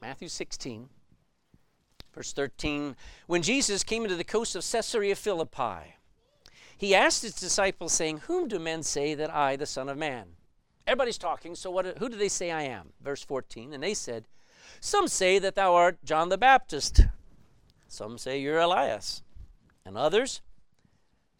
Matthew 16, verse 13. When Jesus came into the coast of Caesarea Philippi, he asked his disciples, saying, "Whom do men say that I, the Son of Man?" Everybody's talking, so who do they say I am? Verse 14, and they said, "Some say that thou art John the Baptist. Some say you're Elias. And others,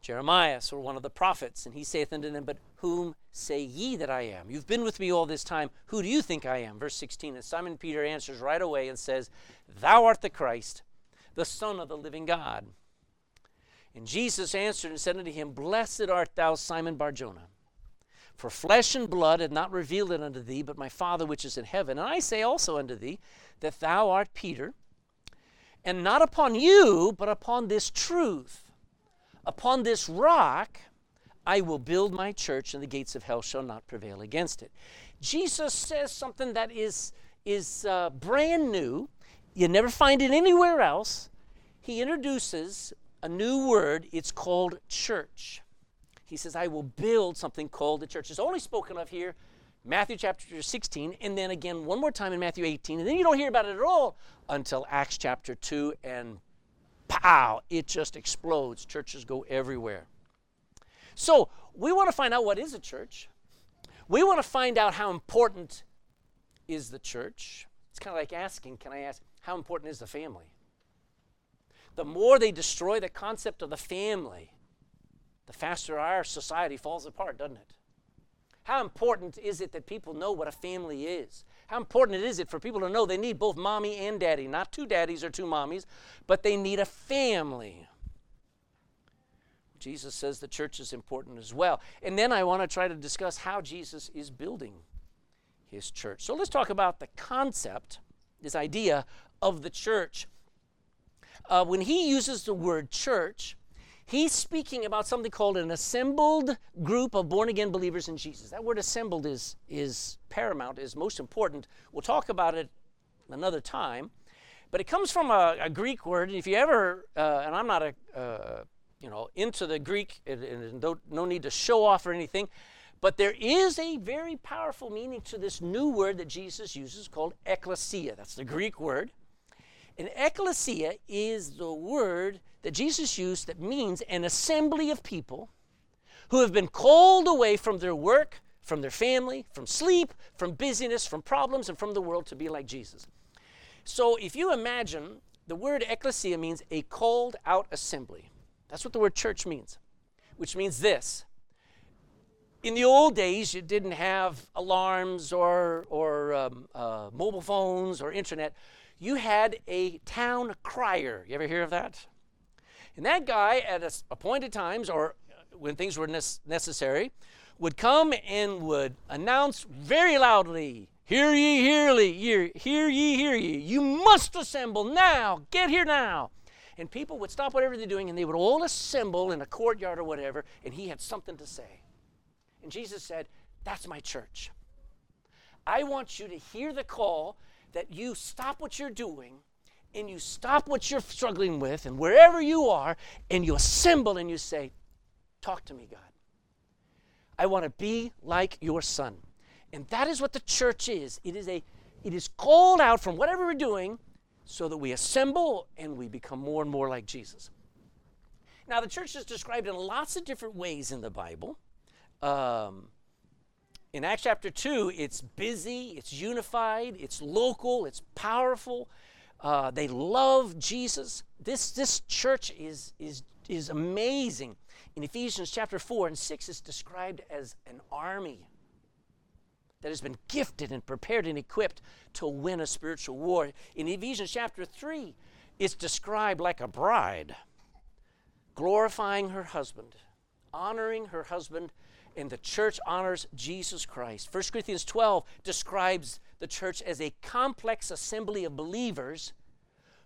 Jeremiah, or one of the prophets." And he saith unto them, "But whom say ye that I am? You've been with me all this time. Who do you think I am?" Verse 16, and Simon Peter answers right away and says, "Thou art the Christ, the Son of the living God." And Jesus answered and said unto him, "Blessed art thou, Simon Barjona, for flesh and blood hath not revealed it unto thee, but my Father which is in heaven. And I say also unto thee, that thou art Peter, and not upon you, but upon this truth, upon this rock, I will build my church, and the gates of hell shall not prevail against it." Jesus says something that is brand new. You never find it anywhere else. He introduces a new word. It's called church. He says, "I will build something called the church." It's only spoken of here, Matthew chapter 16, and then again one more time in Matthew 18, and then you don't hear about it at all until Acts chapter 2, and pow, it just explodes. Churches go everywhere. So we want to find out what is a church. We want to find out how important is the church. It's kind of like asking, can I ask, how important is the family? The more they destroy the concept of the family, the faster our society falls apart, doesn't it? How important is it that people know what a family is? How important is it for people to know they need both mommy and daddy, not two daddies or two mommies, but they need a family? Jesus says the church is important as well. And then I want to try to discuss how Jesus is building his church. So let's talk about the concept, this idea of the church. When he uses the word church, he's speaking about something called an assembled group of born-again believers in Jesus. That word assembled is paramount, is most important. We'll talk about it another time. But it comes from a Greek word. And if you ever, and I'm not into the Greek, and no need to show off or anything, but there is a very powerful meaning to this new word that Jesus uses called ekklesia. That's the Greek word. And ekklesia is the word that Jesus used that means an assembly of people who have been called away from their work, from their family, from sleep, from busyness, from problems, and from the world to be like Jesus. So if you imagine, the word ekklesia means a called out assembly. That's what the word church means, which means this. In the old days, you didn't have alarms or mobile phones or internet. You had a town crier. You ever hear of that? And that guy, at appointed times or when things were necessary, would come and would announce very loudly, "Hear ye, hear ye, you must assemble now, get here now." And people would stop whatever they're doing, and they would all assemble in a courtyard or whatever, and he had something to say. And Jesus said, "That's my church. I want you to hear the call that you stop what you're doing, and you stop what you're struggling with, and wherever you are, and you assemble and you say, 'Talk to me, God. I want to be like your son.'" And that is what the church is. It is called out from whatever we're doing so that we assemble and we become more and more like Jesus. Now, the church is described in lots of different ways in the Bible. In Acts chapter 2, it's busy, it's unified, it's local, it's powerful. They love Jesus. This church is amazing. In Ephesians chapter 4 and 6, it's described as an army that has been gifted and prepared and equipped to win a spiritual war. In Ephesians chapter 3, it's described like a bride, glorifying her husband, honoring her husband, and the church honors Jesus Christ. 1 Corinthians 12 describes the church as a complex assembly of believers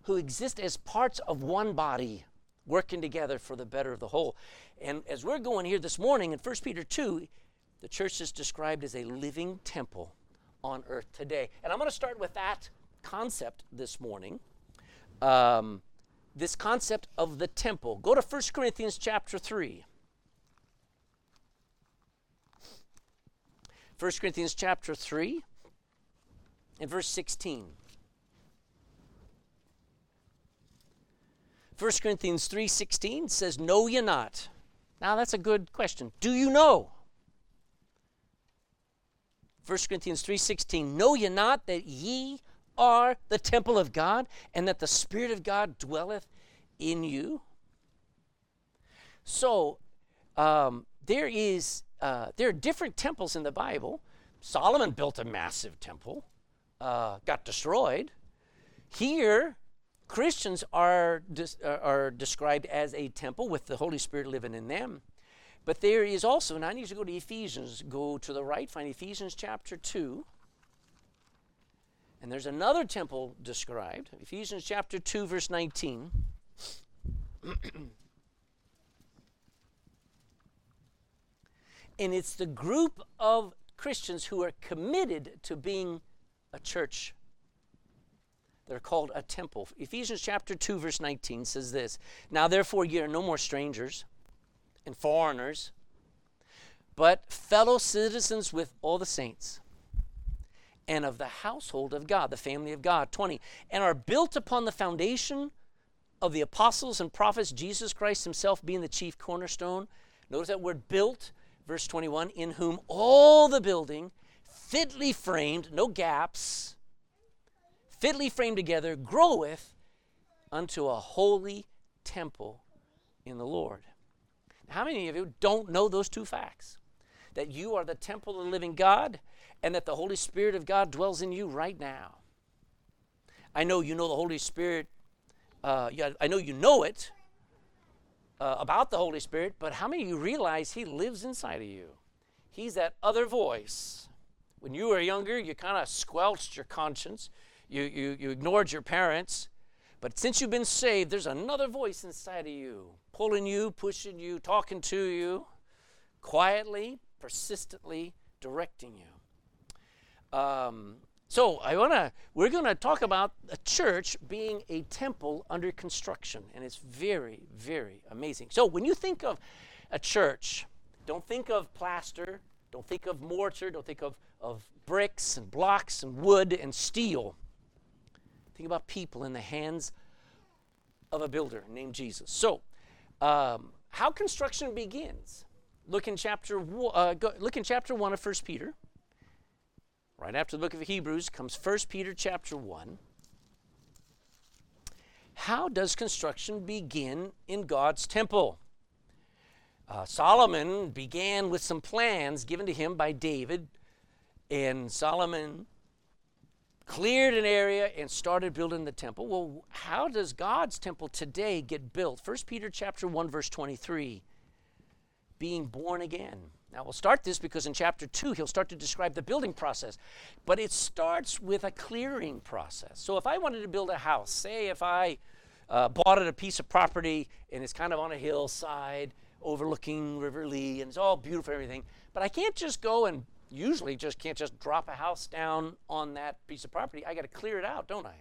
who exist as parts of one body, working together for the better of the whole. And as we're going here this morning in 1 Peter 2, the church is described as a living temple on earth today. And I'm going to start with that concept this morning, this concept of the temple. Go to 1 Corinthians chapter 3. 1 Corinthians chapter 3. In verse 16, 1 Corinthians 3:16 says, know ye not. Now that's a good question. Do you know? 1 Corinthians 3:16, know ye not that ye are the temple of God, and that the Spirit of God dwelleth in you? So there are different temples in the Bible. Solomon built a massive temple, got destroyed. Here, Christians are described as a temple with the Holy Spirit living in them. But there is also, and I need to go to Ephesians, go to the right, find Ephesians chapter 2. And there's another temple described, Ephesians chapter 2, verse 19. And it's the group of Christians who are committed to being a church. They're called a temple. Ephesians chapter 2, verse 19 says this, now therefore ye are no more strangers and foreigners, but fellow citizens with all the saints, and of the household of God, the family of God. 20, and are built upon the foundation of the apostles and prophets, Jesus Christ himself being the chief cornerstone. Notice that word built, verse 21, in whom all the building, fitly framed, no gaps, fitly framed together, groweth unto a holy temple in the Lord. Now, how many of you don't know those two facts? That you are the temple of the living God, and that the Holy Spirit of God dwells in you right now. I know you know the Holy Spirit. I know you know it about the Holy Spirit, but how many of you realize He lives inside of you? He's that other voice. When you were younger, you kind of squelched your conscience. You ignored your parents. But since you've been saved, there's another voice inside of you, pulling you, pushing you, talking to you, quietly, persistently directing you. We're going to talk about a church being a temple under construction, and it's very, very amazing. So when you think of a church, don't think of plaster, don't think of mortar, don't think of bricks and blocks and wood and steel. Think about people in the hands of a builder named Jesus. So how construction begins? Look in chapter 1 of 1 Peter. Right after the book of Hebrews comes 1 Peter chapter 1. How does construction begin in God's temple? Solomon began with some plans given to him by David, and Solomon cleared an area and started building the temple. Well, how does God's temple today get built? 1 Peter chapter 1, verse 23, being born again. Now, we'll start this because in chapter 2, he'll start to describe the building process. But it starts with a clearing process. So if I wanted to build a house, say if I bought a piece of property and it's kind of on a hillside overlooking River Lee and it's all beautiful and everything, but I can't just go and can't just drop a house down on that piece of property. I got to clear it out, don't I?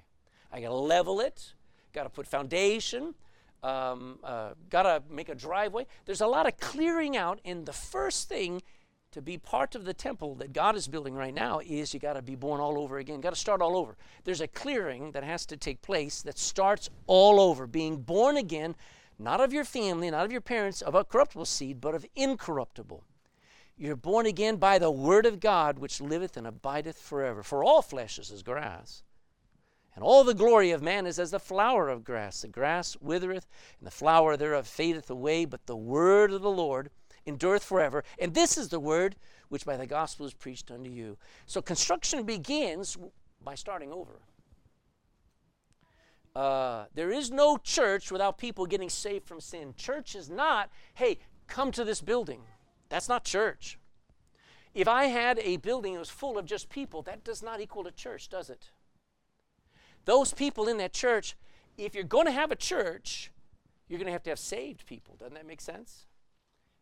I got to level it, got to put foundation, got to make a driveway. There's a lot of clearing out, and the first thing to be part of the temple that God is building right now is you got to be born all over again, got to start all over. There's a clearing that has to take place that starts all over, being born again, not of your family, not of your parents, of a corruptible seed, but of incorruptible. You're born again by the word of God, which liveth and abideth forever. For all flesh is as grass, and all the glory of man is as the flower of grass. The grass withereth, and the flower thereof fadeth away, but the word of the Lord endureth forever. And this is the word which by the gospel is preached unto you. So construction begins by starting over. There is no church without people getting saved from sin. Church is not, hey, come to this building. That's not church. If I had a building that was full of just people, that does not equal a church, does it? Those people in that church, if you're going to have a church, you're going to have saved people. Doesn't that make sense?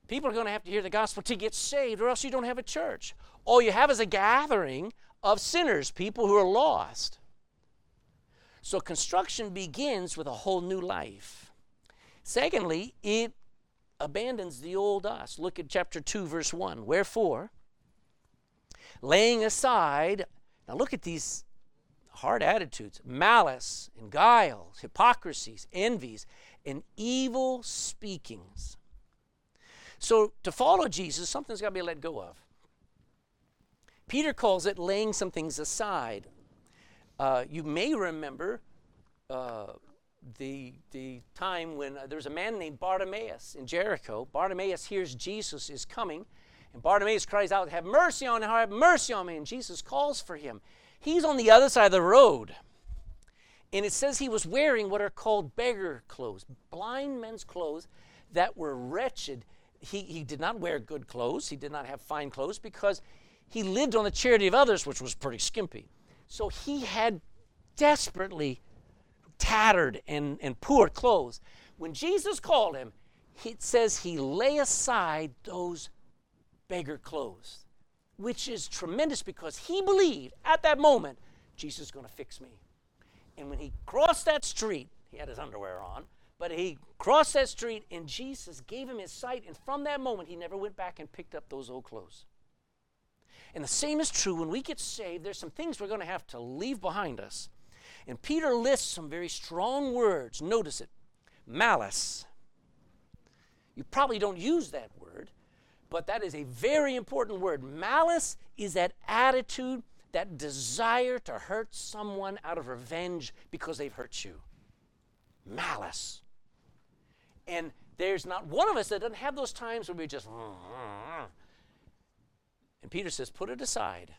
People are going to have to hear the gospel to get saved, or else you don't have a church. All you have is a gathering of sinners, people who are lost. So construction begins with a whole new life. Secondly, it abandons the old us. Look at chapter 2, verse 1. Wherefore, laying aside, now look at these hard attitudes, malice and guile, hypocrisies, envies, and evil speakings. So to follow Jesus, something's got to be let go of. Peter calls it laying some things aside. You may remember the time when there's a man named Bartimaeus in Jericho. Bartimaeus hears Jesus is coming, and Bartimaeus cries out, "Have mercy on me, have mercy on me," and Jesus calls for him. He's on the other side of the road, and it says he was wearing what are called beggar clothes, blind men's clothes that were wretched. He did not wear good clothes. He did not have fine clothes because he lived on the charity of others, which was pretty skimpy. So he had desperately tattered and poor clothes. When Jesus called him, it says he lay aside those beggar clothes, which is tremendous because he believed at that moment, Jesus is going to fix me. And when he crossed that street, he had his underwear on, but he crossed that street and Jesus gave him his sight. And from that moment, he never went back and picked up those old clothes. And the same is true when we get saved. There's some things we're going to have to leave behind us. And Peter lists some very strong words. Notice it. Malice. You probably don't use that word, but that is a very important word. Malice is that attitude, that desire to hurt someone out of revenge because they've hurt you. Malice. And there's not one of us that doesn't have those times where we just... And Peter says, put it aside.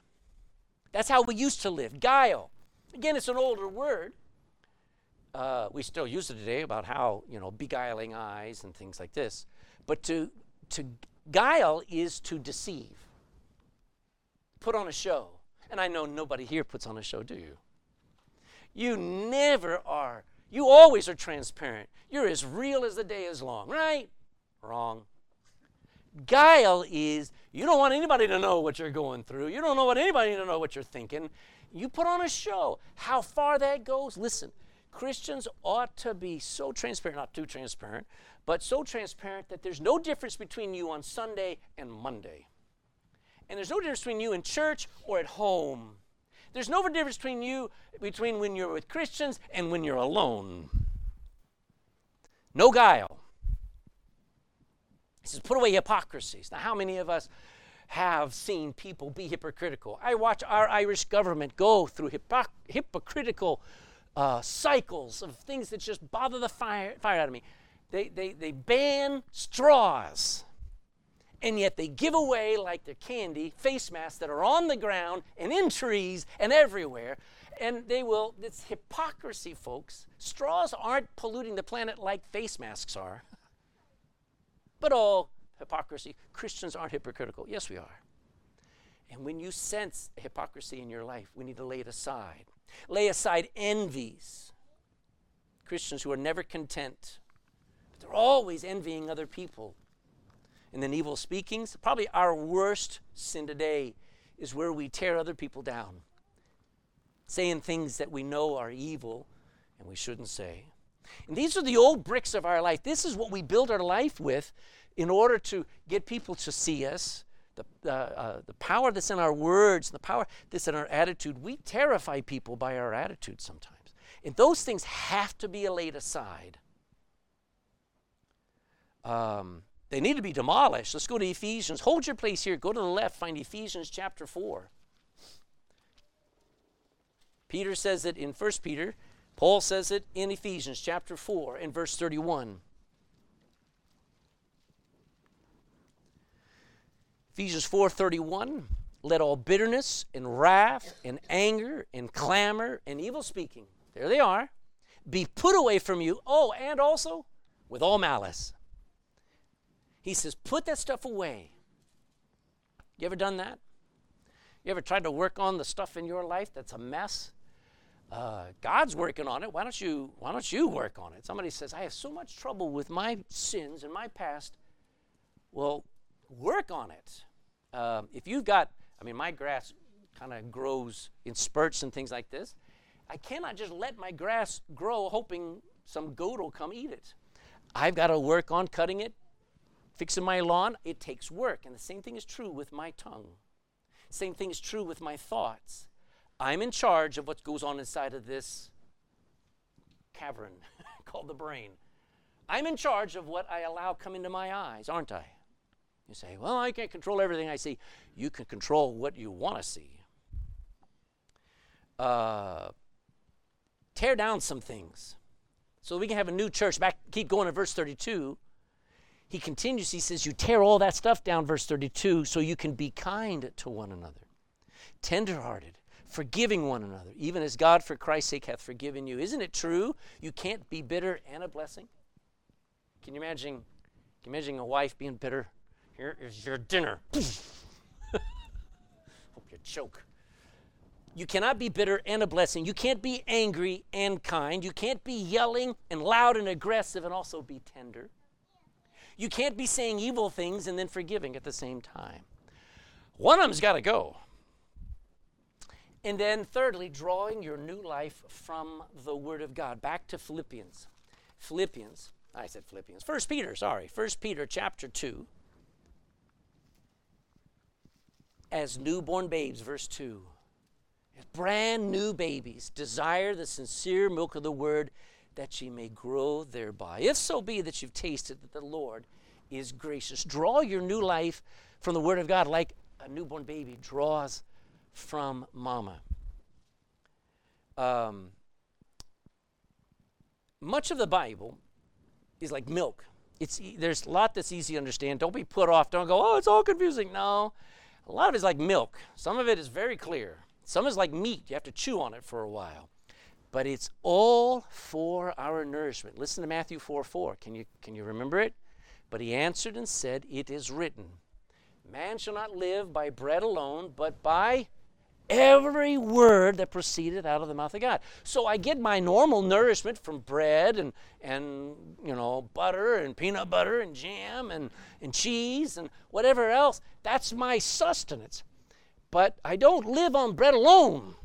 That's how we used to live. Guile. Again, it's an older word. We still use it today about how, beguiling eyes and things like this. But to guile is to deceive. Put on a show. And I know nobody here puts on a show, do you? You never are. You always are transparent. You're as real as the day is long, right? Wrong. Guile is you don't want anybody to know what you're going through. You don't want anybody to know what you're thinking. You put on a show. How far that goes, listen, Christians ought to be so transparent, not too transparent, but so transparent that there's no difference between you on Sunday and Monday. And there's no difference between you in church or at home. There's no difference between you between when you're with Christians and when you're alone. No guile. He says, put away hypocrisies. Now, how many of us have seen people be hypocritical? I watch our Irish government go through hypocritical cycles of things that just bother the fire out of me. They ban straws, and yet they give away, like their candy, face masks that are on the ground and in trees and everywhere. And it's hypocrisy, folks. Straws aren't polluting the planet like face masks are. But all hypocrisy. Christians aren't hypocritical. Yes, we are. And when you sense hypocrisy in your life, we need to lay it aside. Lay aside envies. Christians who are never content, but they're always envying other people. And then evil speakings, probably our worst sin today is where we tear other people down, saying things that we know are evil and we shouldn't say. And these are the old bricks of our life. This is what we build our life with in order to get people to see us. The power that's in our words, the power that's in our attitude. We terrify people by our attitude sometimes. And those things have to be laid aside. They need to be demolished. Let's go to Ephesians. Hold your place here. Go to the left. Find Ephesians chapter 4. Peter says it in 1 Peter. Paul says it in Ephesians chapter 4 and verse 31. Ephesians 4:31. Let all bitterness and wrath and anger and clamor and evil speaking, there they are, be put away from you. Oh, and also with all malice. He says, put that stuff away. You ever done that? You ever tried to work on the stuff in your life that's a mess? God's working on it. Why don't you work on it? Somebody says, I have so much trouble with my sins and my past. Well, work on it. If you've got, my grass kind of grows in spurts and things like this. I cannot just let my grass grow hoping some goat will come eat it. I've got to work on cutting it, fixing my lawn. It takes work. And the same thing is true with my tongue. Same thing is true with my thoughts. I'm in charge of what goes on inside of this cavern called the brain. I'm in charge of what I allow come into my eyes, aren't I? You say, well, I can't control everything I see. You can control what you want to see. Tear down some things so we can have a new church. Back, keep going to verse 32. He continues, he says, you tear all that stuff down, verse 32, so you can be kind to one another, tenderhearted, forgiving one another, even as God for Christ's sake hath forgiven you. Isn't it true? You can't be bitter and a blessing. Can you imagine a wife being bitter? Here is your dinner. Hope you choke. You cannot be bitter and a blessing. You can't be angry and kind. You can't be yelling and loud and aggressive and also be tender. You can't be saying evil things and then forgiving at the same time. One of them's got to go. And then thirdly, drawing your new life from the Word of God. Back to Philippians. I said Philippians. 1 Peter chapter 2. As newborn babes, verse 2. As brand new babies, desire the sincere milk of the word that ye may grow thereby. If so be that you've tasted that the Lord is gracious. Draw your new life from the word of God like a newborn baby draws from mama. Much of the Bible is like milk. There's a lot that's easy to understand. Don't be put off. Don't go, oh, it's all confusing. No. A lot of it is like milk. Some of it is very clear. Some is like meat. You have to chew on it for a while. But it's all for our nourishment. Listen to Matthew 4:4. Can you remember it? But he answered and said, it is written, man shall not live by bread alone, but by every word that proceedeth out of the mouth of God. So I get my normal nourishment from bread and butter and peanut butter and jam and cheese and whatever else. That's my sustenance. But I don't live on bread alone.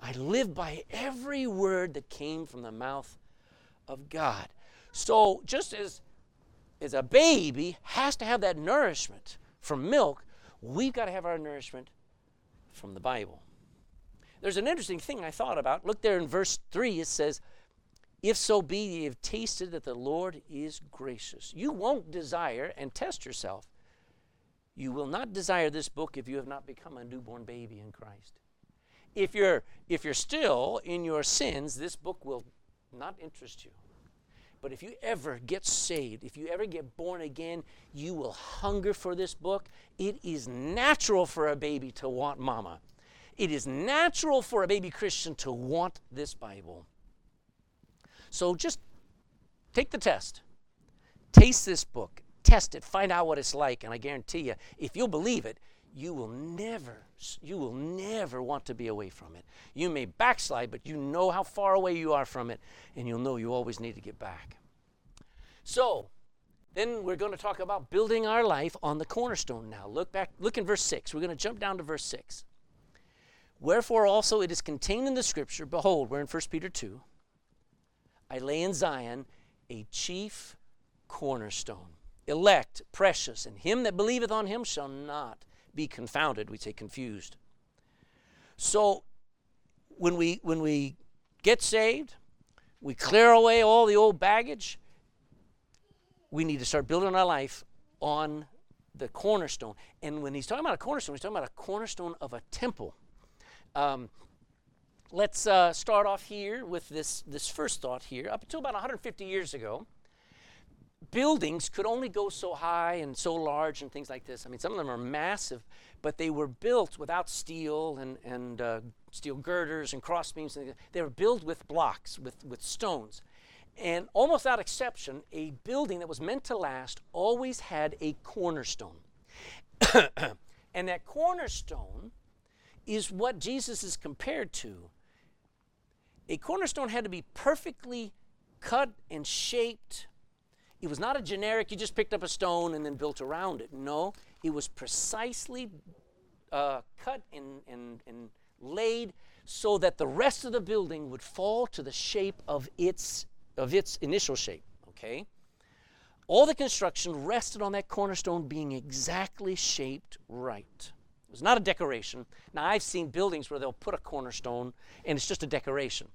I live by every word that came from the mouth of God. So just as a baby has to have that nourishment from milk, we've got to have our nourishment from the Bible. There's an interesting thing I thought about. Look there in verse 3. It says, if so be ye have tasted that the Lord is gracious. You won't desire and test yourself. You will not desire this book if you have not become a newborn baby in Christ. If you're still in your sins, this book will not interest you. But if you ever get saved, if you ever get born again, you will hunger for this book. It is natural for a baby to want mama. It is natural for a baby Christian to want this Bible. So just take the test. Taste this book. Test it, find out what it's like, and I guarantee you, if you'll believe it, you will never want to be away from it. You may backslide, but you know how far away you are from it, and you'll know you always need to get back. So, then we're going to talk about building our life on the cornerstone now. Look in verse 6. We're going to jump down to verse 6. Wherefore also it is contained in the Scripture, behold, we're in 1 Peter 2, I lay in Zion a chief cornerstone, elect, precious, and him that believeth on him shall not be confounded. We say confused. So when we get saved, we clear away all the old baggage. We need to start building our life on the cornerstone. And when he's talking about a cornerstone, he's talking about a cornerstone of a temple. Let's start off here with this first thought here. Up until about 150 years ago, buildings could only go so high and so large and things like this. I mean, some of them are massive, but they were built without steel and steel girders and crossbeams. And they were built with blocks, with stones. And almost without exception, a building that was meant to last always had a cornerstone. And that cornerstone is what Jesus is compared to. A cornerstone had to be perfectly cut and shaped. It was not a generic, you just picked up a stone and then built around it. No, it was precisely cut and laid so that the rest of the building would fall to the shape of its initial shape, okay? All the construction rested on that cornerstone being exactly shaped right. It was not a decoration. Now, I've seen buildings where they'll put a cornerstone and it's just a decoration.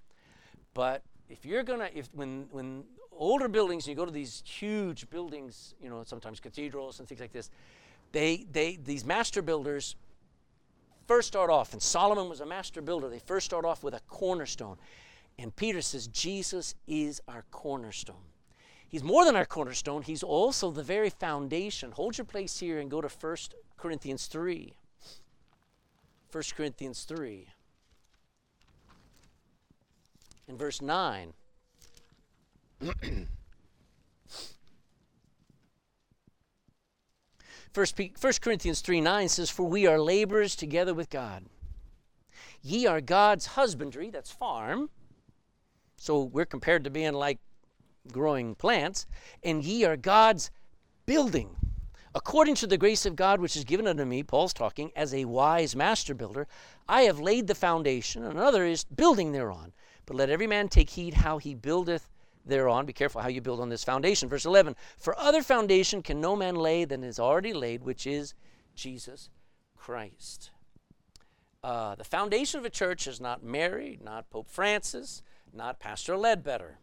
But if you're gonna, when older buildings, you go to these huge buildings, you know, sometimes cathedrals and things like this, these master builders first start off, and Solomon was a master builder, they first start off with a cornerstone. And Peter says, Jesus is our cornerstone. He's more than our cornerstone. He's also the very foundation. Hold your place here and go to 1 Corinthians 3. 1 Corinthians 3. In verse 9. First Corinthians 3:9 says, "For we are laborers together with God. Ye are God's husbandry," that's farm. So we're compared to being like growing plants. "And ye are God's building, according to the grace of God which is given unto me," Paul's talking, "as a wise master builder. I have laid the foundation, and another is building thereon. But let every man take heed how he buildeth thereon." Be careful how you build on this foundation. Verse 11, "For other foundation can no man lay than is already laid, which is Jesus Christ." The foundation of a church is not Mary, not Pope Francis, not Pastor Ledbetter.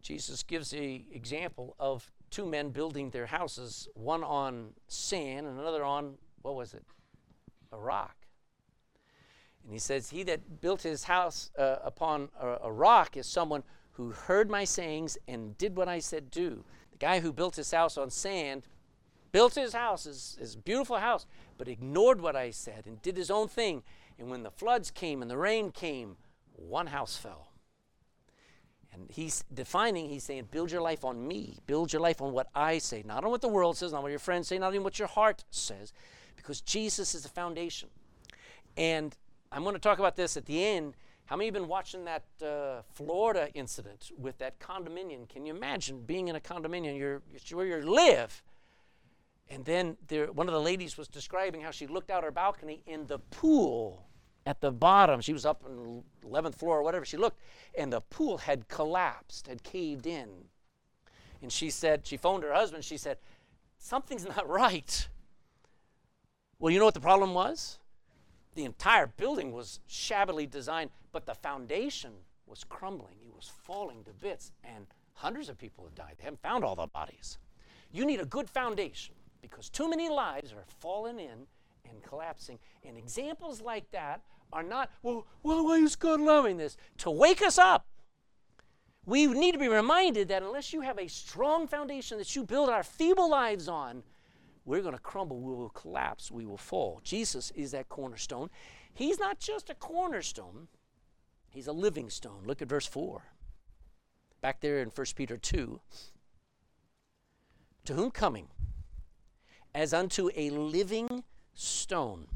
Jesus gives the example of two men building their houses, one on sand and another on, a rock. And he says, "He that built his house upon a rock is someone who heard my sayings and did what I said do." The guy who built his house on sand, built his house, his beautiful house, but ignored what I said and did his own thing. And when the floods came and the rain came, one house fell. And he's saying, build your life on me. Build your life on what I say, not on what the world says, not what your friends say, not even what your heart says, because Jesus is the foundation. And I'm going to talk about this at the end. How many of you have been watching that Florida incident with that condominium? Can you imagine being in a condominium? It's where you live. And then one of the ladies was describing how she looked out her balcony and the pool at the bottom. She was up on the 11th floor or whatever. She looked, and the pool had collapsed, had caved in. And she said, she phoned her husband. She said, "Something's not right." Well, you know what the problem was? The entire building was shabbily designed, but the foundation was crumbling. It was falling to bits, and hundreds of people have died. They haven't found all the bodies. You need a good foundation because too many lives are falling in and collapsing. And examples like that are not, well, why is God allowing this? To wake us up. We need to be reminded that unless you have a strong foundation that you build our feeble lives on, we're going to crumble, we will collapse, we will fall. Jesus is that cornerstone. He's not just a cornerstone, he's a living stone. Look at verse 4. Back there in 1 Peter 2. "To whom coming, as unto a living stone."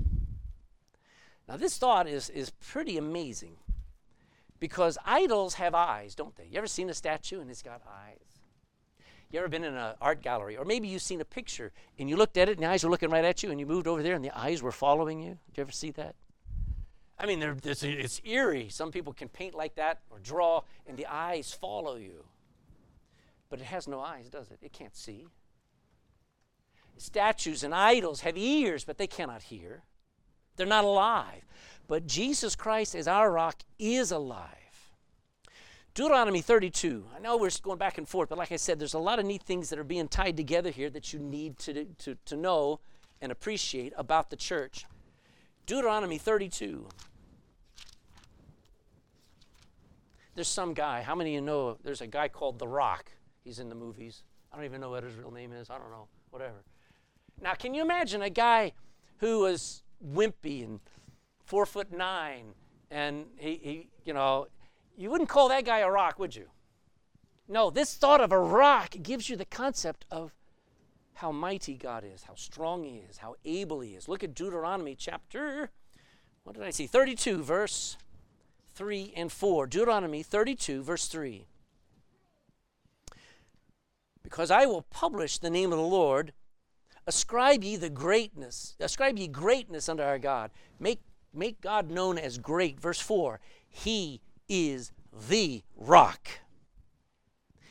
Now this thought is pretty amazing because idols have eyes, don't they? You ever seen a statue and it's got eyes? You ever been in an art gallery? Or maybe you've seen a picture and you looked at it and the eyes were looking right at you and you moved over there and the eyes were following you. Did you ever see that? I mean, it's eerie. Some people can paint like that or draw and the eyes follow you. But it has no eyes, does it? It can't see. Statues and idols have ears, but they cannot hear. They're not alive. But Jesus Christ as our rock is alive. Deuteronomy 32. I know we're going back and forth, but like I said, there's a lot of neat things that are being tied together here that you need to know and appreciate about the church. Deuteronomy 32. There's some guy, how many of you know, there's a guy called The Rock. He's in the movies. I don't even know what his real name is. I don't know. Whatever. Now, can you imagine a guy who was wimpy and 4'9", and he you know, you wouldn't call that guy a rock, would you? No, this thought of a rock gives you the concept of how mighty God is, how strong he is, how able he is. Look at Deuteronomy chapter, 32, verse 3 and 4. Deuteronomy 32, verse 3. "Because I will publish the name of the Lord, ascribe ye greatness unto our God." Make God known as great. Verse 4, "He is the rock.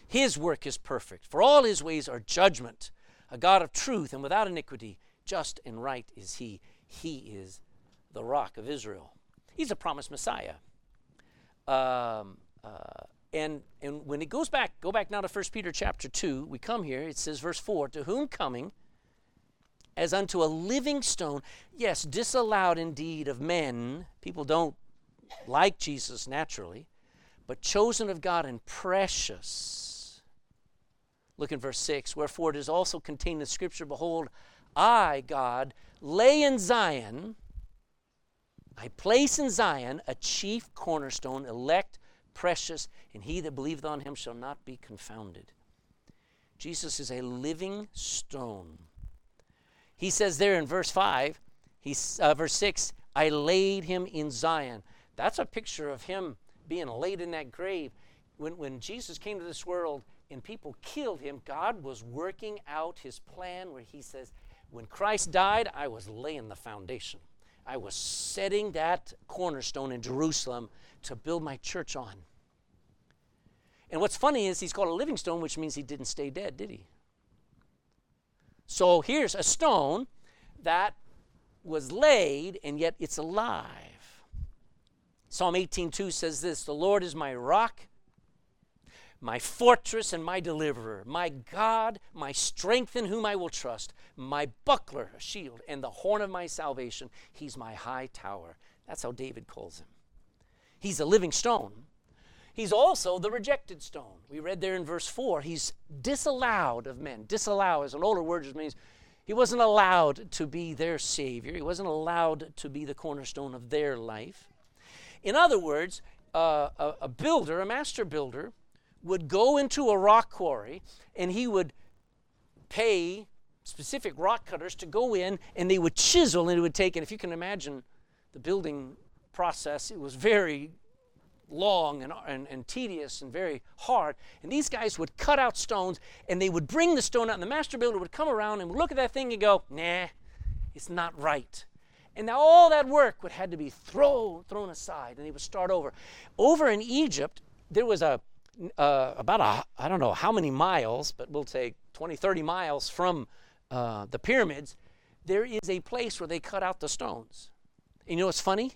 His work is perfect, for all his ways are judgment. A God of truth and without iniquity, just and right is he." He is the rock of Israel. He's a promised Messiah. And when it goes back, go back now to 1 Peter chapter 2. We come here, it says verse 4, to whom coming as unto a living stone, yes, disallowed indeed of men. People don't like Jesus naturally, but chosen of God and precious. Look in verse 6, wherefore it is also contained in Scripture, behold, I, God, lay in Zion, I place in Zion a chief cornerstone, elect, precious, and he that believeth on him shall not be confounded. Jesus is a living stone. He says there in verse 5, verse 6, I laid him in Zion. That's a picture of him being laid in that grave. When Jesus came to this world and people killed him, God was working out his plan where he says, when Christ died, I was laying the foundation. I was setting that cornerstone in Jerusalem to build my church on. And what's funny is he's called a living stone, which means he didn't stay dead, did he? So here's a stone that was laid, and yet it's alive. Psalm 18:2 says this, the Lord is my rock, my fortress, and my deliverer, my God, my strength in whom I will trust, my buckler, a shield, and the horn of my salvation. He's my high tower. That's how David calls him. He's a living stone. He's also the rejected stone. We read there in verse 4, he's disallowed of men. Disallow is an older word, which means he wasn't allowed to be their savior. He wasn't allowed to be the cornerstone of their life. In other words, a builder, a master builder, would go into a rock quarry and he would pay specific rock cutters to go in, and they would chisel and it would take, and if you can imagine the building process, it was very long and tedious and very hard. And these guys would cut out stones and they would bring the stone out, and the master builder would come around and would look at that thing and go, nah, it's not right. And now all that work would had to be thrown aside, and they would start over. Over in Egypt, there was I don't know how many miles, but we'll say 20, 30 miles from the pyramids, there is a place where they cut out the stones. And you know what's funny?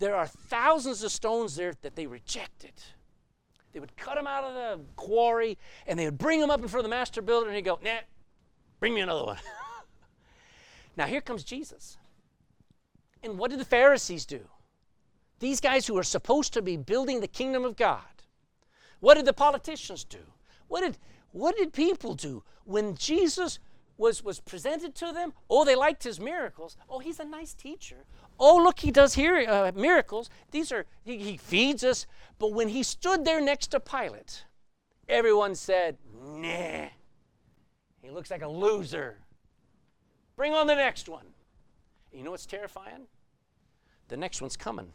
There are thousands of stones there that they rejected. They would cut them out of the quarry, and they would bring them up in front of the master builder, and he'd go, nah, bring me another one. Now here comes Jesus. And what did the Pharisees do? These guys who are supposed to be building the kingdom of God. What did the politicians do? What did people do? When Jesus was presented to them, oh, they liked his miracles. Oh, he's a nice teacher. Oh, look, he does here miracles. He feeds us. But when he stood there next to Pilate, everyone said, nah, he looks like a loser. Bring on the next one. And you know what's terrifying? The next one's coming.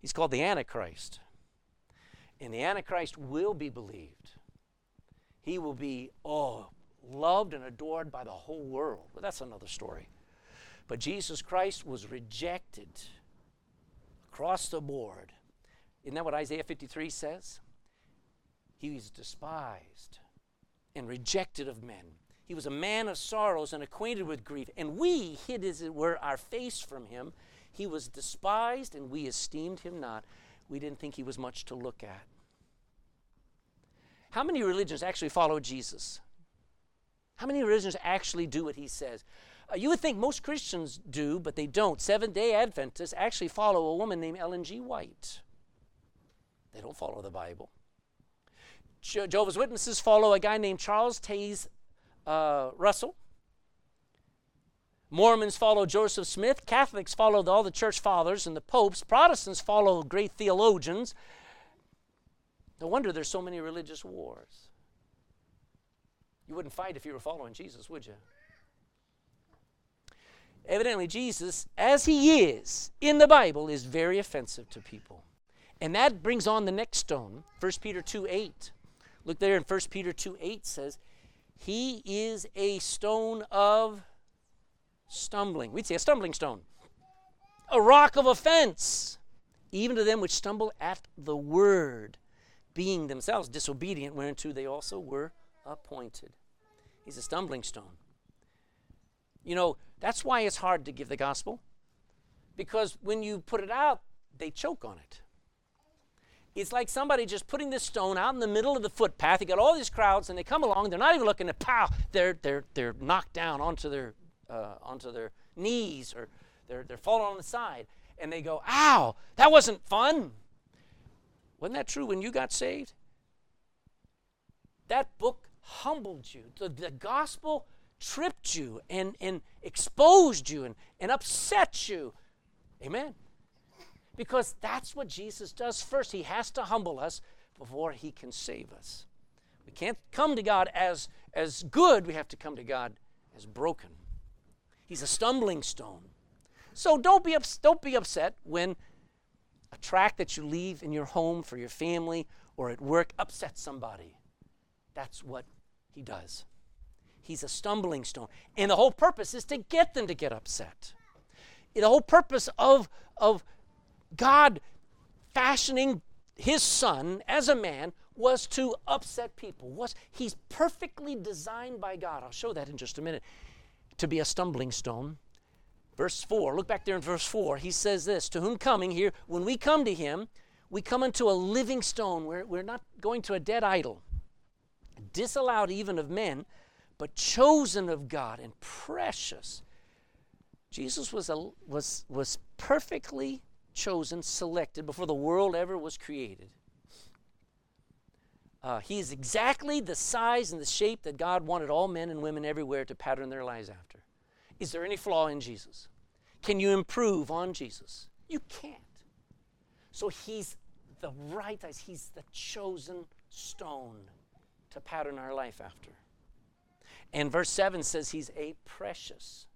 He's called the Antichrist. And the Antichrist will be believed. He will be, loved and adored by the whole world. But that's another story. But Jesus Christ was rejected across the board. Isn't that what Isaiah 53 says? He was despised and rejected of men. He was a man of sorrows and acquainted with grief. And we hid, as it were, our face from him. He was despised and we esteemed him not. We didn't think he was much to look at. How many religions actually follow Jesus? How many religions actually do what he says? You would think most Christians do, but they don't. Seventh-day Adventists actually follow a woman named Ellen G. White. They don't follow the Bible. Jehovah's Witnesses follow a guy named Charles Taze Russell. Mormons follow Joseph Smith. Catholics follow all the church fathers and the popes. Protestants follow great theologians. No wonder there's so many religious wars. You wouldn't fight if you were following Jesus, would you? Evidently, Jesus, as he is in the Bible, is very offensive to people. And that brings on the next stone, 1 Peter 2:8. Look there in 1 Peter 2:8 says, he is a stone of stumbling. We'd say a stumbling stone. A rock of offense, even to them which stumble at the word, being themselves disobedient, whereunto they also were appointed. He's a stumbling stone. You know, that's why it's hard to give the gospel, because when you put it out, they choke on it. It's like somebody just putting this stone out in the middle of the footpath. You got all these crowds, and they come along. They're not even looking. Pow! They're knocked down onto their knees, or they're falling on the side, and they go, "Ow! That wasn't fun." Wasn't that true when you got saved? That book humbled you. The gospel tripped you and exposed you and upset you. Amen. Because that's what Jesus does first. He has to humble us before he can save us. We can't come to God as good. We have to come to God as broken. He's a stumbling stone. So don't be upset when a tract that you leave in your home for your family or at work upsets somebody. That's what he does. He's a stumbling stone. And the whole purpose is to get them to get upset. The whole purpose of God fashioning his son as a man was to upset people. He's perfectly designed by God. I'll show that in just a minute. To be a stumbling stone. Verse 4, look back there in verse 4. He says this, to whom coming here, when we come to him, we come unto a living stone. We're not going to a dead idol. Disallowed even of men, but chosen of God and precious. Jesus was perfectly chosen, selected before the world ever was created. He is exactly the size and the shape that God wanted all men and women everywhere to pattern their lives after. Is there any flaw in Jesus? Can you improve on Jesus? You can't. So he's the right size. He's the chosen stone to pattern our life after. And verse 7 says he's a precious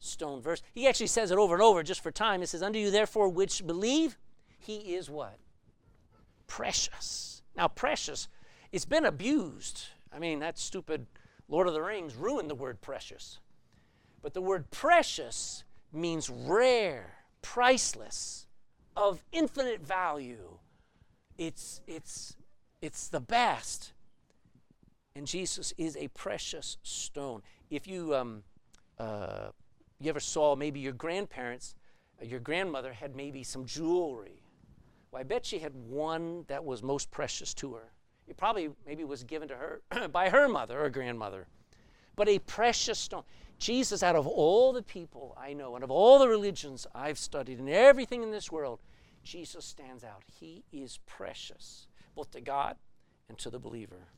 stone. He actually says it over and over just for time. It says, unto you therefore which believe, he is what? Precious. Now precious, it's been abused. I mean, that stupid Lord of the Rings ruined the word precious. But the word precious means rare, priceless, of infinite value. It's the best. And Jesus is a precious stone. If you ever saw maybe your grandparents, your grandmother had maybe some jewelry. Well, I bet she had one that was most precious to her. It probably maybe was given to her by her mother or grandmother. But a precious stone. Jesus, out of all the people I know and of all the religions I've studied and everything in this world, Jesus stands out. He is precious, both to God and to the believer.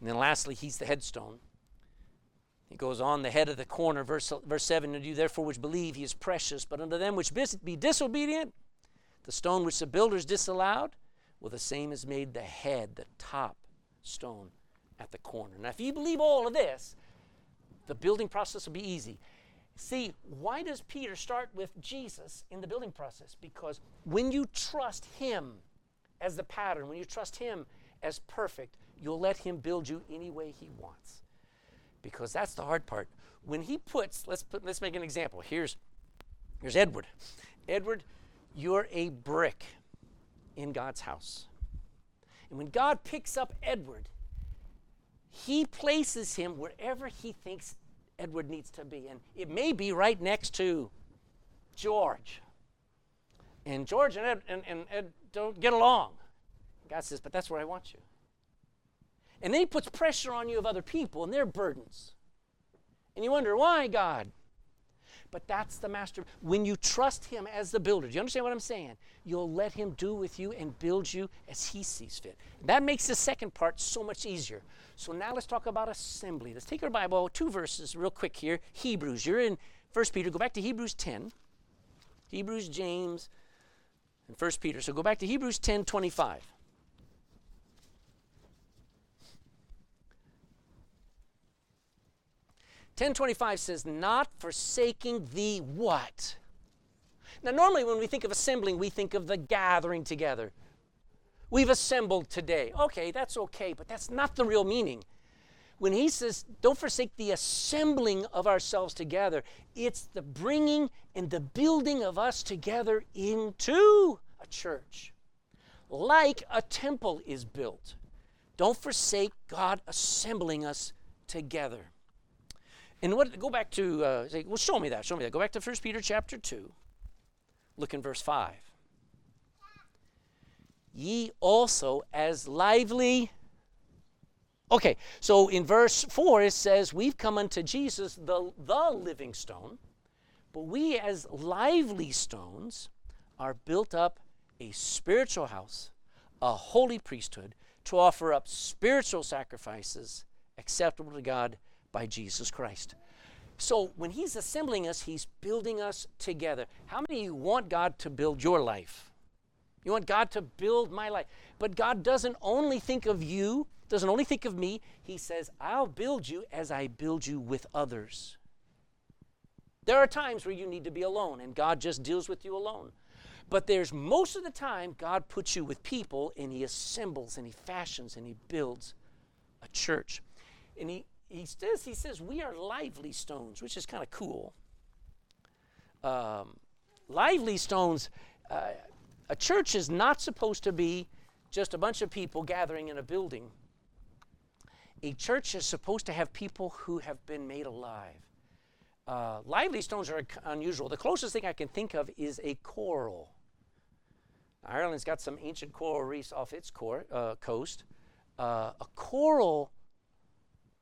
And then lastly, he's the headstone. He goes on, the head of the corner, verse 7, unto you therefore which believe he is precious, but unto them which be disobedient, the stone which the builders disallowed, well, the same is made the head, the top stone at the corner. Now, if you believe all of this, the building process will be easy. See, why does Peter start with Jesus in the building process? Because when you trust him as the pattern, when you trust him as perfect, you'll let him build you any way he wants. Because that's the hard part. When he puts, let's make an example. Here's Edward. Edward, you're a brick in God's house. And when God picks up Edward, he places him wherever he thinks Edward needs to be. And it may be right next to George. And George and Ed don't get along. God says, but that's where I want you. And then he puts pressure on you of other people and their burdens. And you wonder, why, God? But that's the master. When you trust him as the builder, do you understand what I'm saying? You'll let him do with you and build you as he sees fit. That makes the second part so much easier. So now let's talk about assembly. Let's take our Bible, 2 verses real quick here. Hebrews, you're in 1 Peter. Go back to Hebrews 10. Hebrews, James, and 1 Peter. So go back to Hebrews 10:25. Verse 25 says, not forsaking the what? Now, normally when we think of assembling, we think of the gathering together. We've assembled today. Okay, that's okay, but that's not the real meaning. When he says, don't forsake the assembling of ourselves together, it's the bringing and the building of us together into a church. Like a temple is built. Don't forsake God assembling us together. And go back to, show me that. Go back to 1 Peter chapter 2. Look in verse 5. ye also as lively. Okay, so in verse 4 it says, we've come unto Jesus, the living stone, but we as lively stones are built up a spiritual house, a holy priesthood, to offer up spiritual sacrifices acceptable to God by Jesus Christ. So when he's assembling us, he's building us together. How many of you want God to build your life? You want God to build my life. But God doesn't only think of you, doesn't only think of me. He says, I'll build you as I build you with others. There are times where you need to be alone, and God just deals with you alone. But there's most of the time God puts you with people, and he assembles and he fashions and he builds a church. And he says we are lively stones, which is kind of cool. Lively stones, a church is not supposed to be just a bunch of people gathering in a building. A church is supposed to have people who have been made alive. Lively stones are unusual. The closest thing I can think of is a coral. Ireland's got some ancient coral reefs off its coast. A coral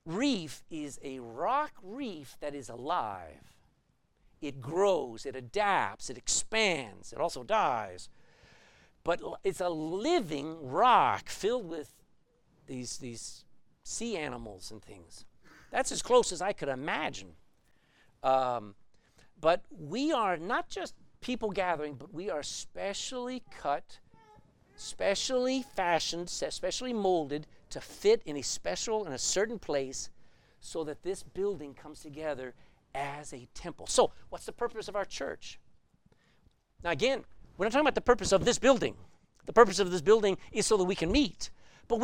reef is a rock reef that is alive. It grows, it adapts, it expands, it also dies. But it's a living rock filled with these sea animals and things. That's as close as I could imagine. But we are not just people gathering, but we are specially cut, specially fashioned, specially molded to fit in a special and a certain place so that this building comes together as a temple. So what's the purpose of our church? Now again, we're not talking about the purpose of this building. The purpose of this building is so that we can meet. But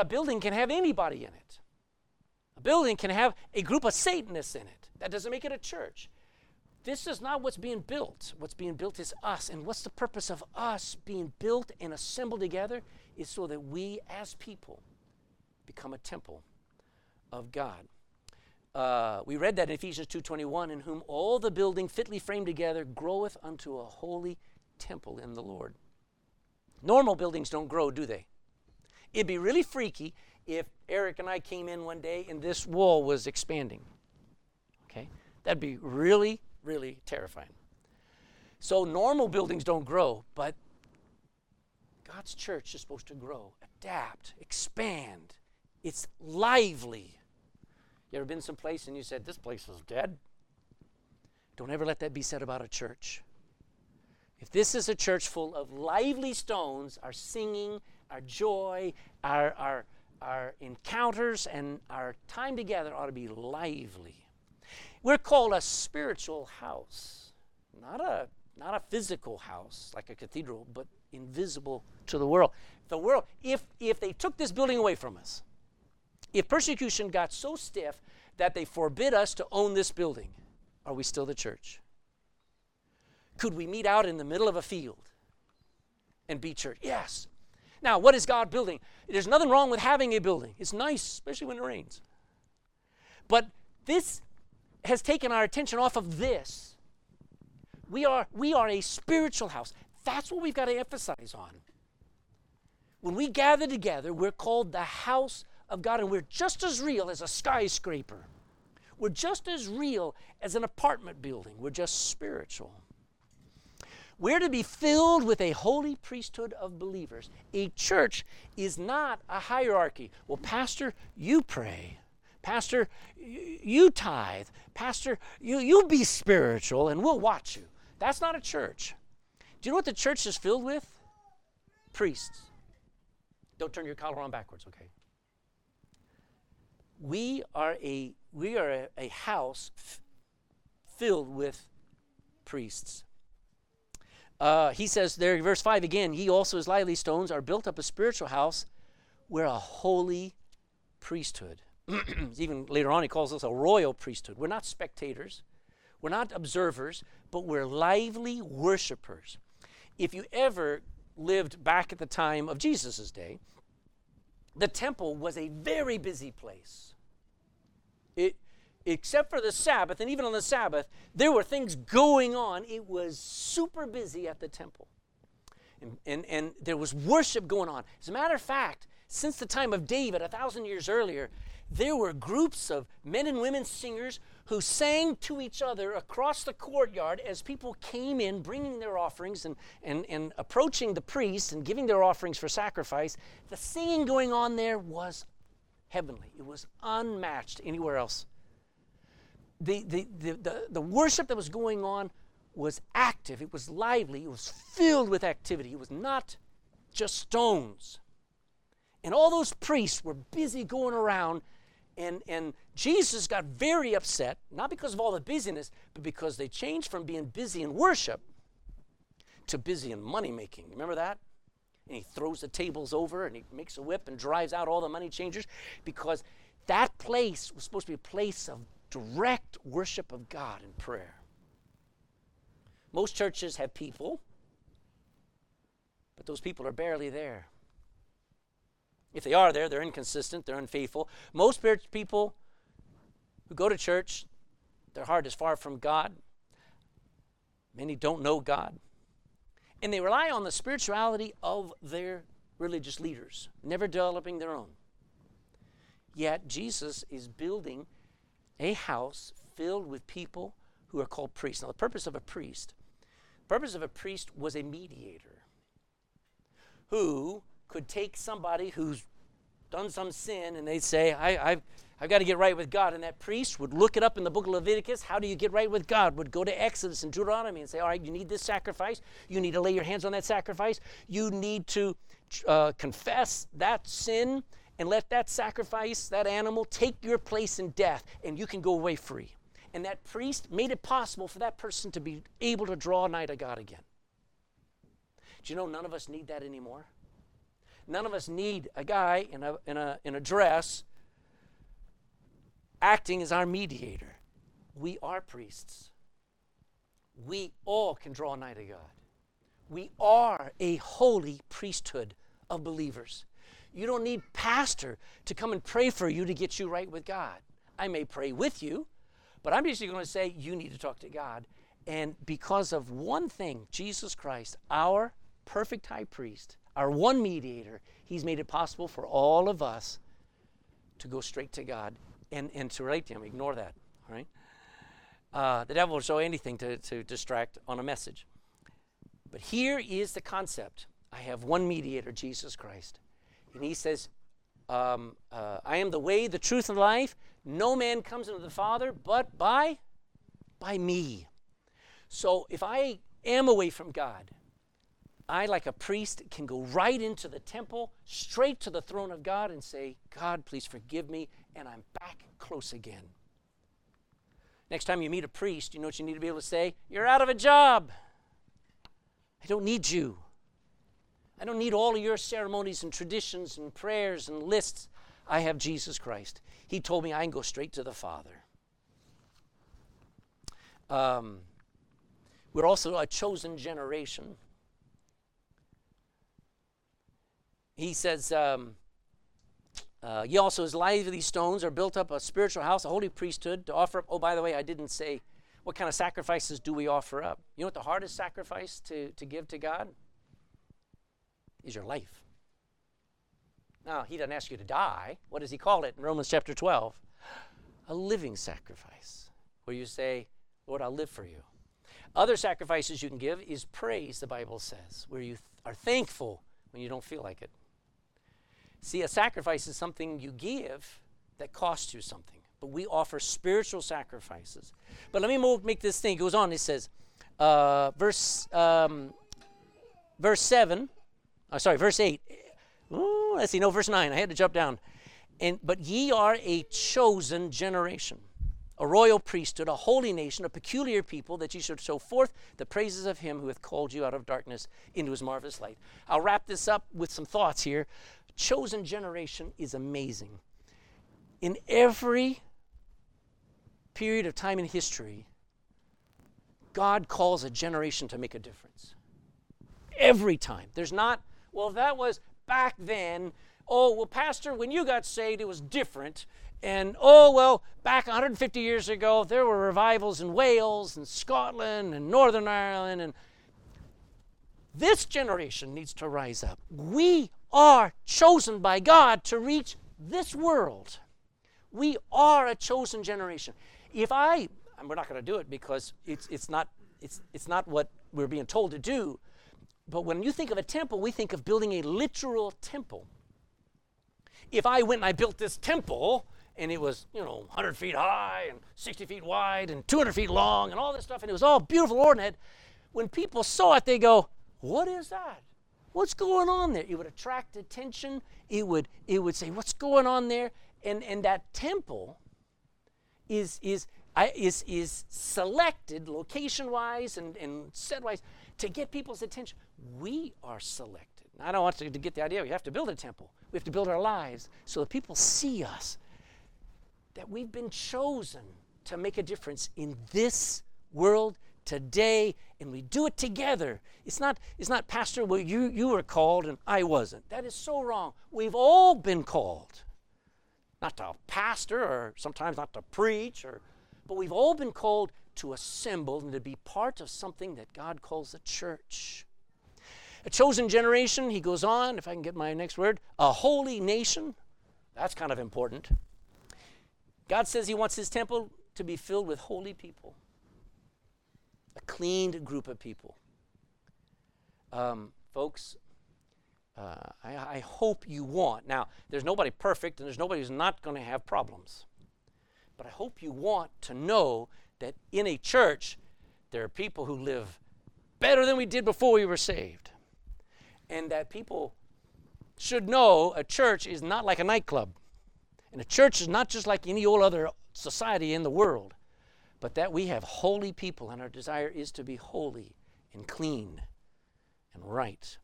a building can have anybody in it. A building can have a group of Satanists in it. That doesn't make it a church. This is not what's being built. What's being built is us. And what's the purpose of us being built and assembled together is so that we as people become a temple of God. We read that in Ephesians 2:21, in whom all the building fitly framed together groweth unto a holy temple in the Lord. Normal buildings don't grow, do they? It'd be really freaky if Eric and I came in one day and this wall was expanding. Okay? That'd be really, really terrifying. So normal buildings don't grow, but God's church is supposed to grow, adapt, expand. It's lively. You ever been someplace and you said, this place is dead? Don't ever let that be said about a church. If this is a church full of lively stones, our singing, our joy, our encounters, and our time together ought to be lively. We're called a spiritual house, not a physical house like a cathedral, but invisible to the world. The world, if they took this building away from us, if persecution got so stiff that they forbid us to own this building, are we still the church? Could we meet out in the middle of a field and be church? Yes. Now, what is God building? There's nothing wrong with having a building. It's nice, especially when it rains. But this has taken our attention off of this. We are a spiritual house. That's what we've got to emphasize on. When we gather together, we're called the house of God, and we're just as real as a skyscraper. We're just as real as an apartment building. We're just spiritual. We're to be filled with a holy priesthood of believers. A church is not a hierarchy. Well, pastor, you pray. Pastor, you tithe. Pastor, you be spiritual and we'll watch you. That's not a church. Do you know what the church is filled with? Priests. Don't turn your collar on backwards, okay? We are a house filled with priests. He says there in verse 5 again, ye also as lively stones are built up a spiritual house where a holy priesthood. Even later on he calls us a royal priesthood. We're not spectators. We're not observers, but we're lively worshipers. If you ever lived back at the time of Jesus' day, the temple was a very busy place. Except for the Sabbath, and even on the Sabbath, there were things going on. It was super busy at the temple. and there was worship going on. As a matter of fact, since the time of David, 1,000 years earlier, there were groups of men and women singers who sang to each other across the courtyard as people came in bringing their offerings and approaching the priest and giving their offerings for sacrifice. The singing going on there was heavenly. It was unmatched anywhere else. The worship that was going on was active. It was lively. It was filled with activity. It was not just stones. And all those priests were busy going around, and Jesus got very upset, not because of all the busyness, but because they changed from being busy in worship to busy in money-making. Remember that? And he throws the tables over, and he makes a whip and drives out all the money changers, because that place was supposed to be a place of direct worship of God in prayer. Most churches have people, but those people are barely there. If they are there, they're inconsistent, they're unfaithful. Most people who go to church, their heart is far from God. Many don't know God. And they rely on the spirituality of their religious leaders, never developing their own. Yet Jesus is building a house filled with people who are called priests. Now, the purpose of a priest was a mediator who could take somebody who's done some sin, and they'd say, I've got to get right with God. And that priest would look it up in the book of Leviticus. How do you get right with God? Would go to Exodus and Deuteronomy and say, all right, you need this sacrifice. You need to lay your hands on that sacrifice. You need to confess that sin and let that sacrifice, that animal, take your place in death, and you can go away free. And that priest made it possible for that person to be able to draw nigh to God again. Do you know none of us need that anymore? None of us need a guy in a dress acting as our mediator. We are priests. We all can draw nigh to God. We are a holy priesthood of believers. You don't need pastor to come and pray for you to get you right with God. I may pray with you, but I'm basically going to say you need to talk to God. And because of one thing, Jesus Christ, our perfect high priest, our one mediator, he's made it possible for all of us to go straight to God and to relate to him. Ignore that, all right? The devil will show anything to distract on a message. But here is the concept. I have one mediator, Jesus Christ. And he says, I am the way, the truth, and life. No man comes into the Father but by me. So if I am away from God, I, like a priest, can go right into the temple, straight to the throne of God and say, God, please forgive me, and I'm back close again. Next time you meet a priest, you know what you need to be able to say? You're out of a job. I don't need you. I don't need all of your ceremonies and traditions and prayers and lists. I have Jesus Christ. He told me I can go straight to the Father. We're also a chosen generation. He says, ye also as lively stones are built up a spiritual house, a holy priesthood to offer up. Oh, by the way, I didn't say what kind of sacrifices do we offer up. You know what the hardest sacrifice to give to God is? Your life. Now, he doesn't ask you to die. What does he call it in Romans chapter 12? A living sacrifice, where you say, Lord, I'll live for you. Other sacrifices you can give is praise, the Bible says, where you are thankful when you don't feel like it. See, a sacrifice is something you give that costs you something. But we offer spiritual sacrifices. But let me make this thing. It goes on. It says, verse 8. Ooh, let's see. No, verse 9. I had to jump down. But ye are a chosen generation, a royal priesthood, a holy nation, a peculiar people, that ye should show forth the praises of him who hath called you out of darkness into his marvelous light. I'll wrap this up with some thoughts here. Chosen generation is amazing. In every period of time in history, God calls a generation to make a difference. Every time. There's not, well, that was back then. Oh, well, pastor, when you got saved, it was different. And, oh, well, back 150 years ago, there were revivals in Wales and Scotland and Northern Ireland. And This generation needs to rise up. We are chosen by God to reach this world. We are a chosen generation. If I, and we're not going to do it because it's not what we're being told to do, but when you think of a temple, we think of building a literal temple. If I went and I built this temple, and it was, 100 feet high and 60 feet wide and 200 feet long and all this stuff, and it was all beautiful ornate, when people saw it, they go, what is that? What's going on there? It would attract attention. It would say, what's going on there? And that temple is selected location-wise and set-wise to get people's attention. We are selected. I don't want you to get the idea we have to build a temple. We have to build our lives so that people see us, that we've been chosen to make a difference in this world today, and we do it together. It's not, Pastor, well, you were called and I wasn't. That is so wrong. We've all been called. Not to pastor or sometimes not to preach, but we've all been called to assemble and to be part of something that God calls the church. A chosen generation, he goes on, if I can get my next word, a holy nation. That's kind of important. God says he wants his temple to be filled with holy people, a cleaned group of people. Folks, I hope you want. Now, there's nobody perfect, and there's nobody who's not going to have problems. But I hope you want to know that in a church, there are people who live better than we did before we were saved. And that people should know a church is not like a nightclub. And a church is not just like any old other society in the world, but that we have holy people, and our desire is to be holy and clean and right.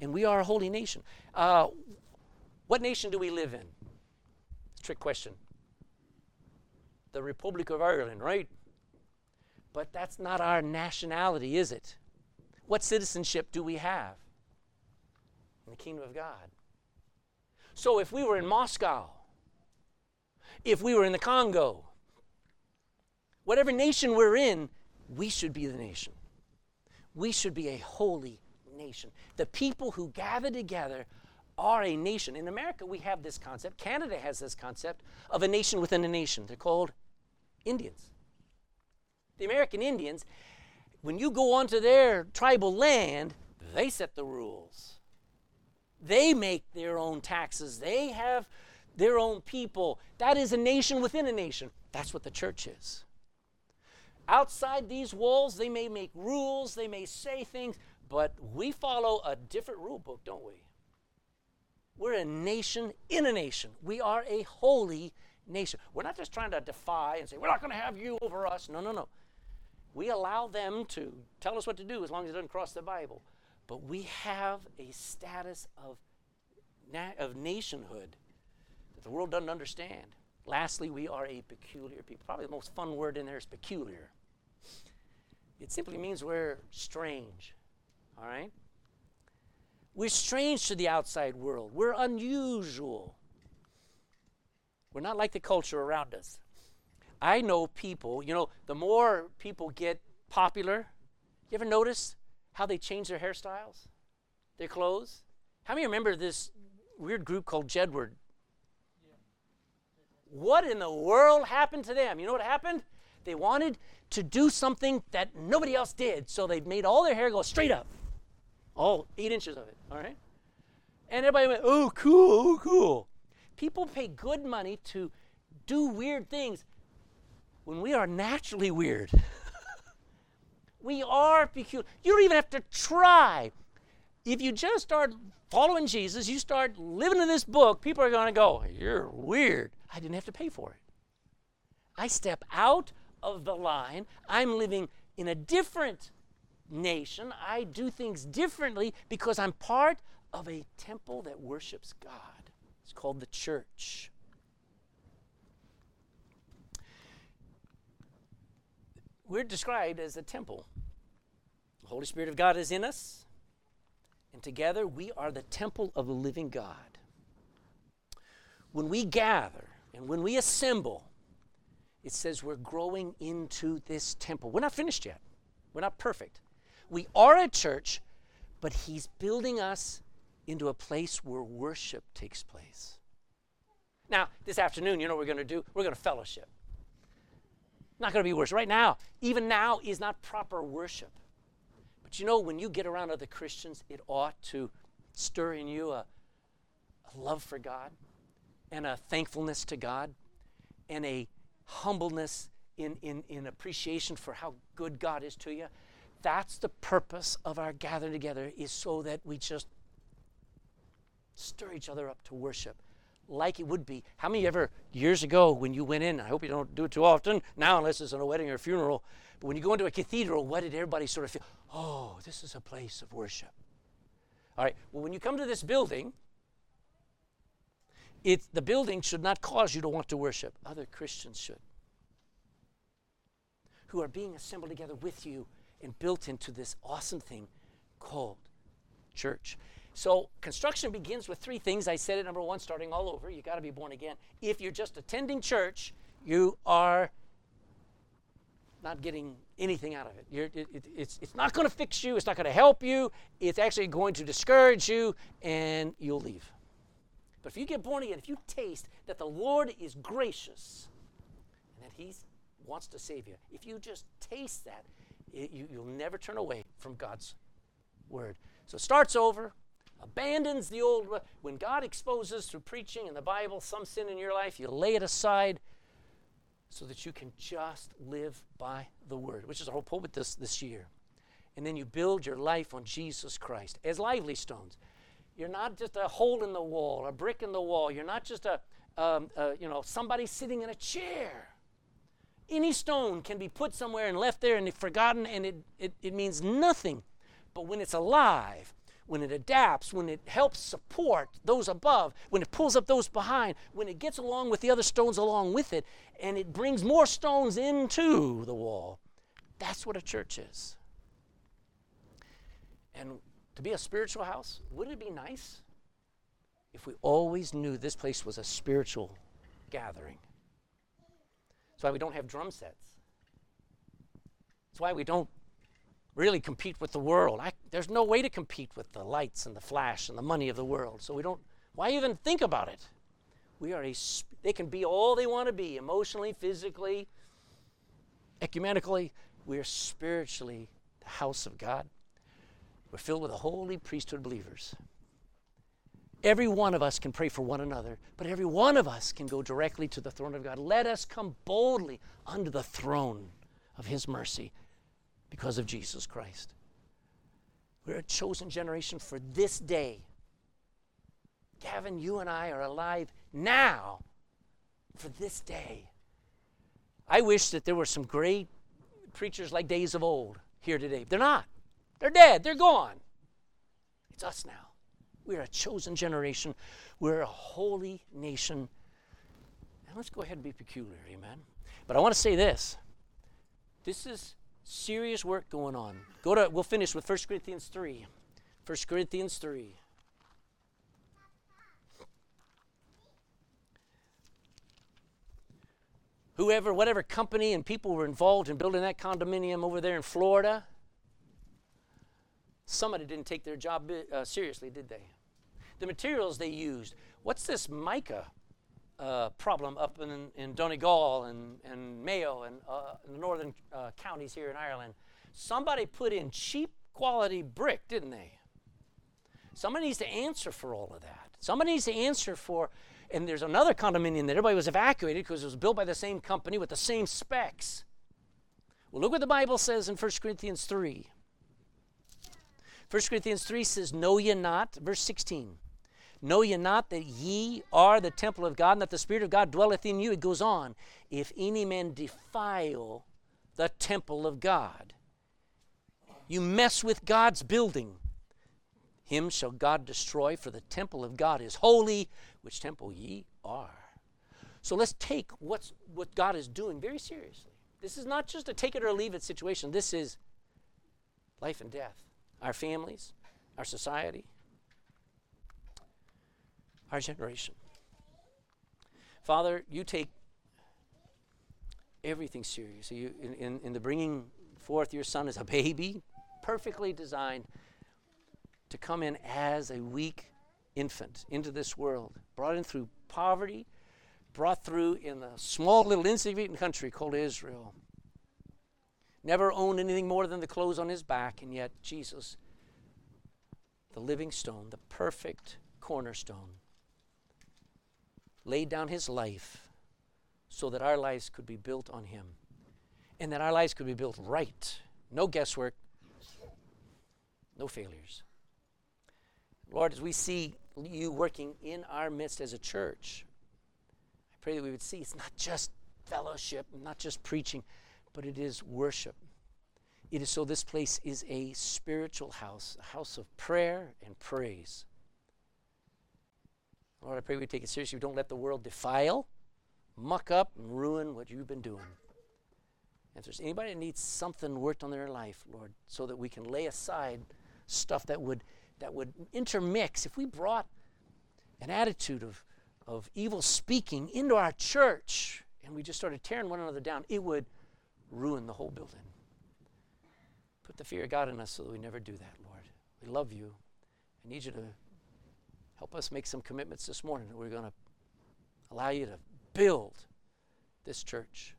And we are a holy nation. What nation do we live in? Trick question. The Republic of Ireland, right? But that's not our nationality, is it? What citizenship do we have? In the kingdom of God. So if we were in Moscow, if we were in the Congo, whatever nation we're in, we should be the nation. We should be a holy nation. The people who gather together are a nation. In America, we have this concept. Canada has this concept of a nation within a nation. They're called Indians. The American Indians, when you go onto their tribal land, they set the rules. They make their own taxes. They have their own people. That is a nation within a nation. That's what the church is. Outside these walls, they may make rules, they may say things, but we follow a different rule book, don't we? We're a nation in a nation. We are a holy nation. We're not just trying to defy and say, we're not going to have you over us. No. We allow them to tell us what to do as long as it doesn't cross the Bible. But we have a status of nationhood. The world doesn't understand. Lastly, we are a peculiar people. Probably the most fun word in there is peculiar. It simply means we're strange, all right? We're strange to the outside world. We're unusual. We're not like the culture around us. I know people, the more people get popular, you ever notice how they change their hairstyles, their clothes? How many remember this weird group called Jedward? What in the world happened to them? You know what happened? They wanted to do something that nobody else did, so they made all their hair go straight up. All 8 inches of it, all right? And everybody went, oh, cool, cool. People pay good money to do weird things when we are naturally weird. We are peculiar. You don't even have to try. If you just start following Jesus, you start living in this book, people are going to go, you're weird. I didn't have to pay for it. I step out of the line. I'm living in a different nation. I do things differently because I'm part of a temple that worships God. It's called the church. We're described as a temple. The Holy Spirit of God is in us, and together we are the temple of the living God. When we gather, and when we assemble, it says we're growing into this temple. We're not finished yet. We're not perfect. We are a church, But he's building us into a place where worship takes place. Now, this afternoon, you know what we're going to do? We're going to fellowship. Not going to be worship. Right now, even now is not proper worship. But you know, when you get around other Christians, it ought to stir in you a love for God and a thankfulness to God and a humbleness in appreciation for how good God is to you. That's the purpose of our gathering together, is so that we just stir each other up to worship like it would be. How many ever years ago when you went in, I hope you don't do it too often now unless it's on a wedding or a funeral, but when you go into a cathedral, what did everybody sort of feel? Oh, this is a place of worship. All right, well, when you come to this building, the building should not cause you to want to worship. Other Christians should, who are being assembled together with you and built into this awesome thing called church. So construction begins with three things. I said it, number one, starting all over. You got to be born again. If you're just attending church, you are not getting anything out of it. It's not going to fix you. It's not going to help you. It's actually going to discourage you, and you'll leave. But if you get born again, if you taste that the Lord is gracious and that he wants to save you, if you just taste that, you'll never turn away from God's word. So it starts over, abandons the old. When God exposes through preaching and the Bible some sin in your life, you lay it aside so that you can just live by the word, which is our whole point with this year. And then you build your life on Jesus Christ as lively stones. You're not just a hole in the wall, a brick in the wall. You're not just somebody sitting in a chair. Any stone can be put somewhere and left there and forgotten, and it means nothing. But when it's alive, when it adapts, when it helps support those above, when it pulls up those behind, when it gets along with the other stones along with it, and it brings more stones into the wall, that's what a church is. And to be a spiritual house, wouldn't it be nice if we always knew this place was a spiritual gathering? That's why we don't have drum sets. That's why we don't really compete with the world. There's no way to compete with the lights and the flash and the money of the world. So we don't, why even think about it? They can be all they want to be, emotionally, physically, ecumenically. We are spiritually the house of God. We're filled with a holy priesthood of believers. Every one of us can pray for one another, but every one of us can go directly to the throne of God. Let us come boldly under the throne of his mercy because of Jesus Christ. We're a chosen generation for this day. Gavin, you and I are alive now for this day. I wish that there were some great preachers like days of old here today. They're not. They're dead. They're gone. It's us now. We're a chosen generation. We're a holy nation. And let's go ahead and be peculiar, amen? But I want to say this. This is serious work going on. We'll finish with 1 Corinthians 3. 1 Corinthians 3. Whatever company and people were involved in building that condominium over there in Florida, somebody didn't take their job seriously, did they? The materials they used. What's this mica problem up in Donegal and Mayo and in the northern counties here in Ireland? Somebody put in cheap quality brick, didn't they? Somebody needs to answer for all of that. Somebody needs to answer for, and there's another condominium that everybody was evacuated because it was built by the same company with the same specs. Well, look what the Bible says in 1 Corinthians 3. 1 Corinthians 3 says, Know ye not, verse 16, know ye not that ye are the temple of God, and that the Spirit of God dwelleth in you? It goes on, if any man defile the temple of God, you mess with God's building, him shall God destroy, for the temple of God is holy, which temple ye are. So let's take what God is doing very seriously. This is not just a take it or leave it situation. This is life and death. Our families, our society, our generation. Father, you take everything serious. You, in the bringing forth your son as a baby, perfectly designed, to come in as a weak infant into this world, brought in through poverty, brought through in a small little insignificant country called Israel. Never owned anything more than the clothes on his back, and yet Jesus, the living stone, the perfect cornerstone, laid down his life so that our lives could be built on him and that our lives could be built right. No guesswork, no failures. Lord, as we see you working in our midst as a church, I pray that we would see it's not just fellowship, not just preaching, but it is worship. It is so this place is a spiritual house, a house of prayer and praise. Lord, I pray we take it seriously. We don't let the world defile, muck up, and ruin what you've been doing. If there's anybody that needs something worked on their life, Lord, so that we can lay aside stuff that would intermix. If we brought an attitude of evil speaking into our church and we just started tearing one another down, it would ruin the whole building. Put the fear of God in us so that we never do that, Lord. We love you. I need you to help us make some commitments this morning. We're going to allow you to build this church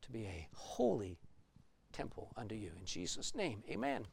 to be a holy temple unto you. In Jesus' name, amen.